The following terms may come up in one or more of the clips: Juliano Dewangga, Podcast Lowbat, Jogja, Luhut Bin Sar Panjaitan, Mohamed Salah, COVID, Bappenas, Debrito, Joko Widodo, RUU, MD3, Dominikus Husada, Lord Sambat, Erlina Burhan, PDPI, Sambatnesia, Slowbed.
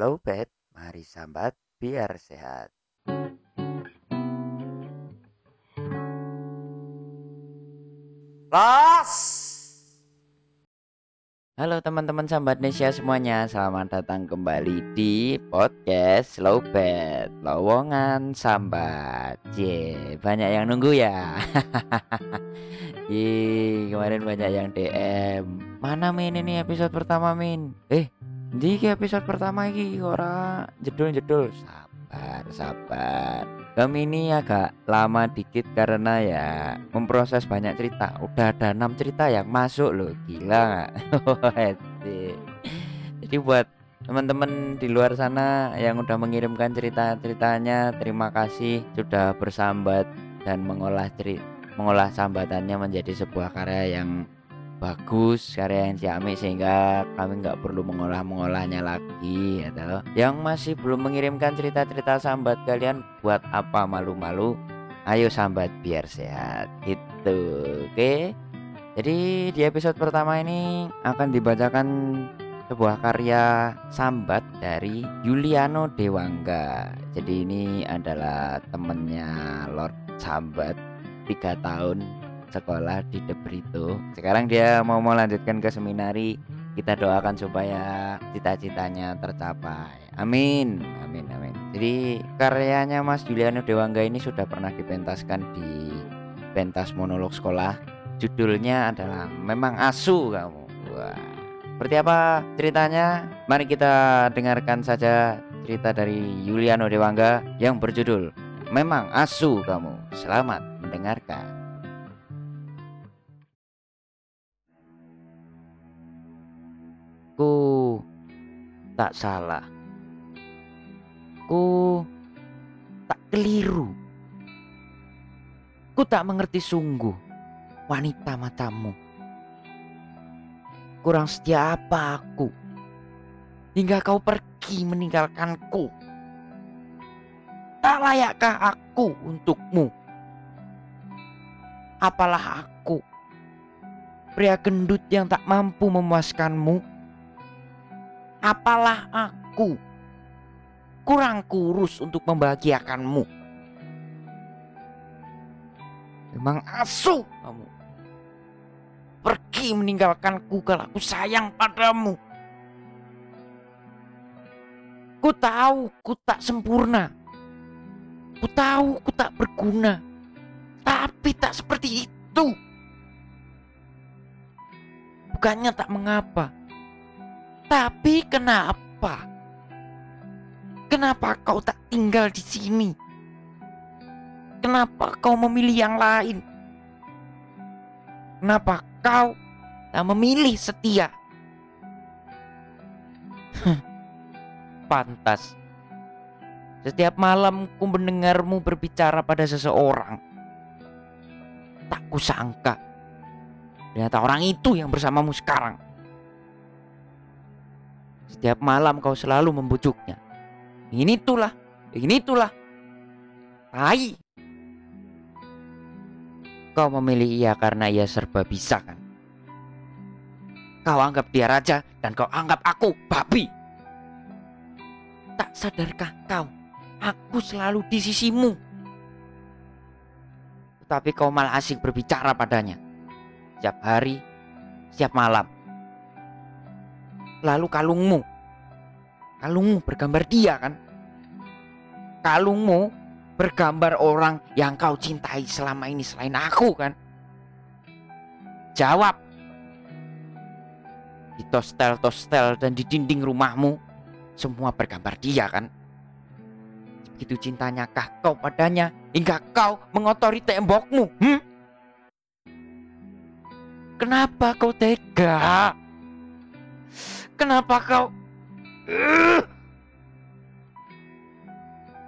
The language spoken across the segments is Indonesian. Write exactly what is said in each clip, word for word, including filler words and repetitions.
Slowbed, mari sambat biar sehat. Las. Halo teman-teman Sambatnesia semuanya, selamat datang kembali di podcast Slowbed, lowongan sambat. Ye, banyak yang nunggu ya. Ye, kemarin banyak yang D M. Mana Min ini episode pertama Min? Eh, di episode pertama iki ora jedul-jedul. Sabar, sabar. Kami ini agak lama dikit karena ya memproses banyak cerita. Udah ada enam cerita yang masuk loh, gila. Jadi buat teman-teman di luar sana yang udah mengirimkan cerita-ceritanya, terima kasih sudah bersambat dan mengolah cerita, mengolah sambatannya menjadi sebuah karya yang bagus, karya yang ciamik, sehingga kami nggak perlu mengolah-mengolahnya lagi, atau yang masih belum mengirimkan cerita-cerita sambat kalian, buat apa malu-malu, ayo sambat biar sehat gitu. Oke, jadi di episode pertama ini akan dibacakan sebuah karya sambat dari Juliano Dewangga. Jadi ini adalah temennya Lord Sambat, tiga tahun sekolah di Debrito. Sekarang dia mau mau lanjutkan ke seminari. Kita doakan supaya cita-citanya tercapai. Amin, amin, amin. Jadi karyanya Mas Juliano Dewangga ini sudah pernah dipentaskan di pentas monolog sekolah. Judulnya adalah Memang Asu Kamu. Wah. Seperti apa ceritanya? Mari kita dengarkan saja cerita dari Juliano Dewangga yang berjudul Memang Asu Kamu. Selamat mendengarkan. Ku tak salah, ku tak keliru, ku tak mengerti sungguh wanita matamu. Kurang setia apa aku hingga kau pergi meninggalkanku? Tak layakkah aku untukmu? Apalah aku, pria gendut yang tak mampu memuaskanmu? Apalah aku, kurang kurus untuk membahagiakanmu? Memang asu kamu, pergi meninggalkanku kalau aku sayang padamu. Ku tahu ku tak sempurna, ku tahu ku tak berguna, tapi tak seperti itu. Bukannya tak mengapa, tapi kenapa? Kenapa kau tak tinggal di sini? Kenapa kau memilih yang lain? Kenapa kau tak memilih setia? Pantas. Setiap malam ku mendengarmu berbicara pada seseorang. Tak kusangka, ternyata orang itu yang bersamamu sekarang. Setiap malam kau selalu membujuknya. Ini itulah, ini itulah. Tai. Kau memilih ia karena ia serba bisa kan? Kau anggap dia raja dan kau anggap aku babi. Tak sadarkah kau, aku selalu di sisimu. Tapi kau malah asik berbicara padanya. Setiap hari, setiap malam. Lalu kalungmu, kalungmu bergambar dia kan? Kalungmu bergambar orang yang kau cintai selama ini selain aku kan? Jawab. Di tostel-tostel dan di dinding rumahmu, semua bergambar dia kan? Begitu cintanya kah kau padanya hingga kau mengotori tembokmu? Hmm? Kenapa kau tega? Kenapa kau uh.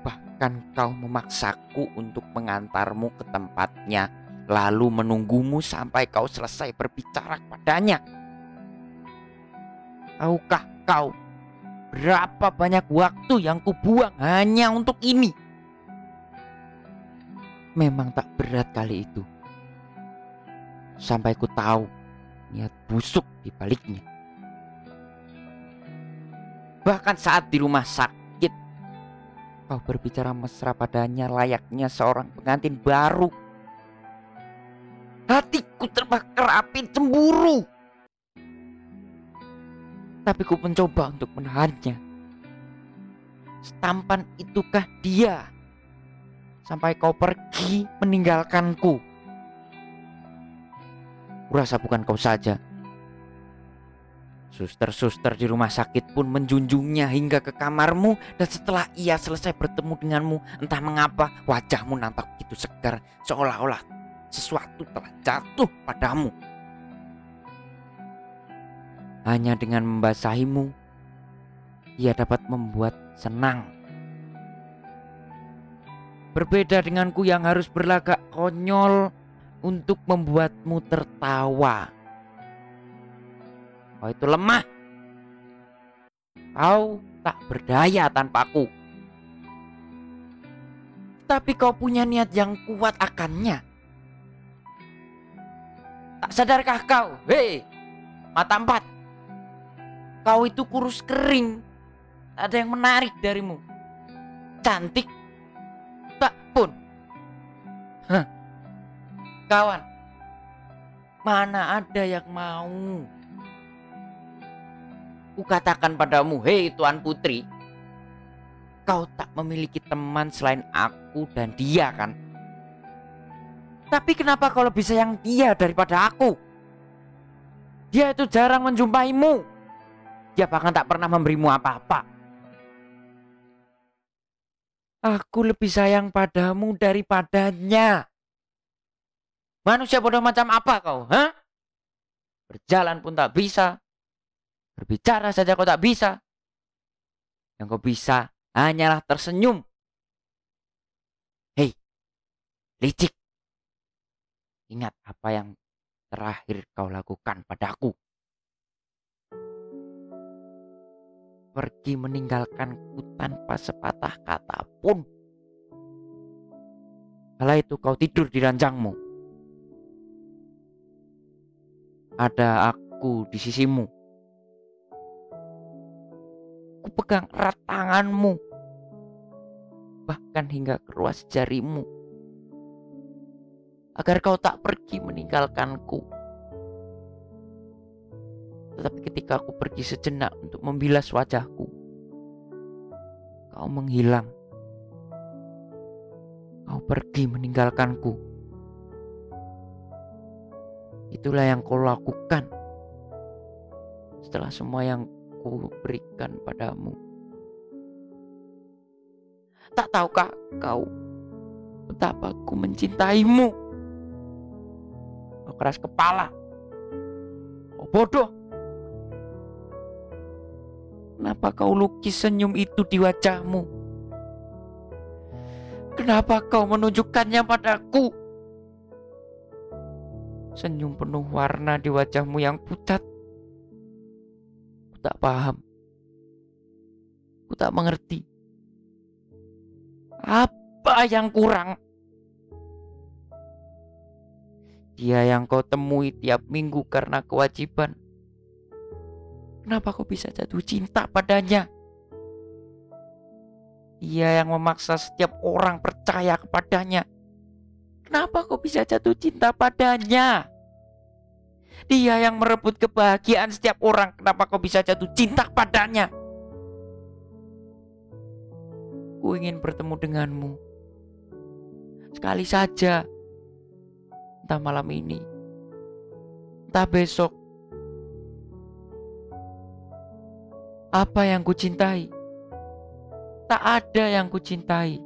Bahkan kau memaksaku untuk mengantarmu ke tempatnya, lalu menunggumu sampai kau selesai berbicara padanya. Tahukah kau berapa banyak waktu yang kubuang hanya untuk ini? Memang tak berat kali itu, sampai ku tahu niat busuk di baliknya. bahkan saat di rumah sakit. Kau berbicara mesra padanya layaknya seorang pengantin baru. Hatiku terbakar api cemburu, tapi ku mencoba untuk menahannya. Setampan itukah dia sampai kau pergi meninggalkanku? Kurasa bukan kau saja. Suster-suster di rumah sakit pun menjunjungnya hingga ke kamarmu. Dan setelah ia selesai bertemu denganmu, entah mengapa wajahmu nampak begitu segar, seolah-olah sesuatu telah jatuh padamu. Hanya dengan membasahimu, ia dapat membuat senang. Berbeda denganku yang harus berlagak konyol untuk membuatmu tertawa. Kau itu lemah. Kau tak berdaya tanpaku. Tapi kau punya niat yang kuat akannya. Tak sadarkah kau? Hei, mata empat, kau itu kurus kering. Tak ada yang menarik darimu. Cantik tak pun. Hah. Kawan, mana ada yang mau? Kukatakan padamu, hei Tuan Putri, kau tak memiliki teman selain aku dan dia kan? Tapi kenapa kau lebih sayang dia daripada aku? Dia itu jarang menjumpaimu. Dia bahkan tak pernah memberimu apa-apa. Aku lebih sayang padamu daripadanya. Manusia bodoh macam apa kau, ha? Berjalan pun tak bisa, berbicara saja kau tak bisa. Yang kau bisa hanyalah tersenyum. Hei, licik, ingat apa yang terakhir kau lakukan padaku. Pergi meninggalkanku tanpa sepatah kata pun. Kala itu kau tidur di ranjangmu. Ada aku di sisimu. Ku pegang erat tanganmu, bahkan hingga ke ruas jarimu, agar kau tak pergi meninggalkanku. Tetapi ketika aku pergi sejenak untuk membilas wajahku, kau menghilang. Kau pergi meninggalkanku. Itulah yang kau lakukan setelah semua yang ku berikan padamu. Tak tahukah kau betapa ku mencintaimu? Kau keras kepala, kau bodoh. Kenapa kau lukis senyum itu di wajahmu? Kenapa kau menunjukkannya padaku? Senyum penuh warna di wajahmu yang pucat. Ku tak paham. Ku tak mengerti. Apa yang kurang? Dia yang kau temui tiap minggu karena kewajiban. Kenapa kau bisa jatuh cinta padanya? Dia yang memaksa setiap orang percaya kepadanya. Kenapa kau bisa jatuh cinta padanya? Dia yang merebut kebahagiaan setiap orang. Kenapa kau bisa jatuh cinta padanya? Ku ingin bertemu denganmu sekali saja. Entah malam ini, entah besok. Apa yang ku cintai? Tak ada yang ku cintai.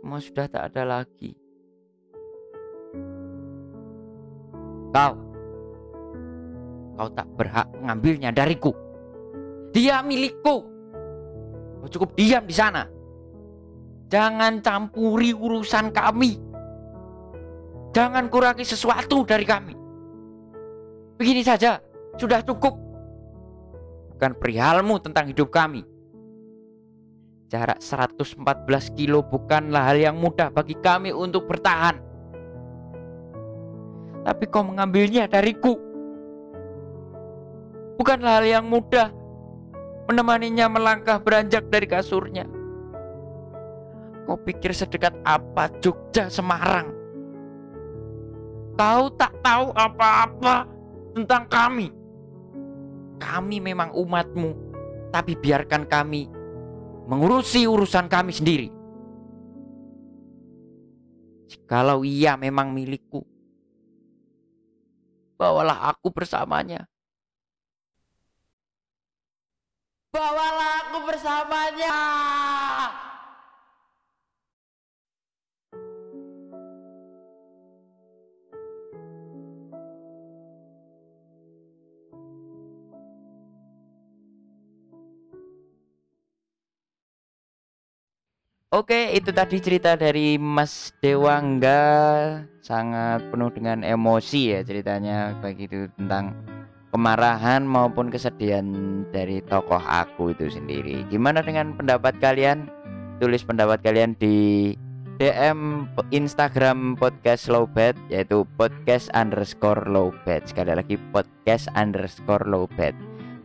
Semua sudah tak ada lagi. Kau Kau tak berhak mengambilnya dariku. Dia milikku. Kau cukup diam di sana. Jangan campuri urusan kami. Jangan kurangi sesuatu dari kami. Begini saja sudah cukup. Bukan perihalmu tentang hidup kami. Jarak seratus empat belas kilo bukanlah hal yang mudah bagi kami untuk bertahan. Tapi kau mengambilnya dariku. Bukanlah hal yang mudah menemaninya melangkah beranjak dari kasurnya. Kau pikir sedekat apa Jogja Semarang? Kau tak tahu apa-apa tentang kami. Kami memang umatmu, tapi biarkan kami mengurusi urusan kami sendiri. Jikalau ia memang milikku, bawalah aku bersamanya. Bawalah aku bersamanya. Oke, itu tadi cerita dari Mas Dewangga. Sangat penuh dengan emosi ya ceritanya, baik itu tentang kemarahan maupun kesedihan dari tokoh aku itu sendiri. Gimana dengan pendapat kalian? Tulis pendapat kalian di D M Instagram Podcast Lowbat, yaitu podcast underscore lowbat. Sekali lagi podcast underscore lowbat.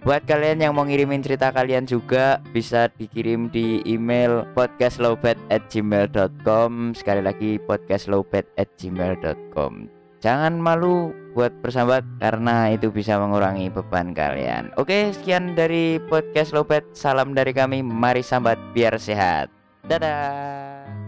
Buat kalian yang mau ngirimin cerita kalian juga bisa dikirim di email podcastlowbat at gmail dot com. Sekali lagi podcastlowbat at gmail dot com. Jangan malu buat bersambat karena itu bisa mengurangi beban kalian. Oke, sekian dari Podcast Lowbat. Salam dari kami, mari sambat biar sehat. Dadah.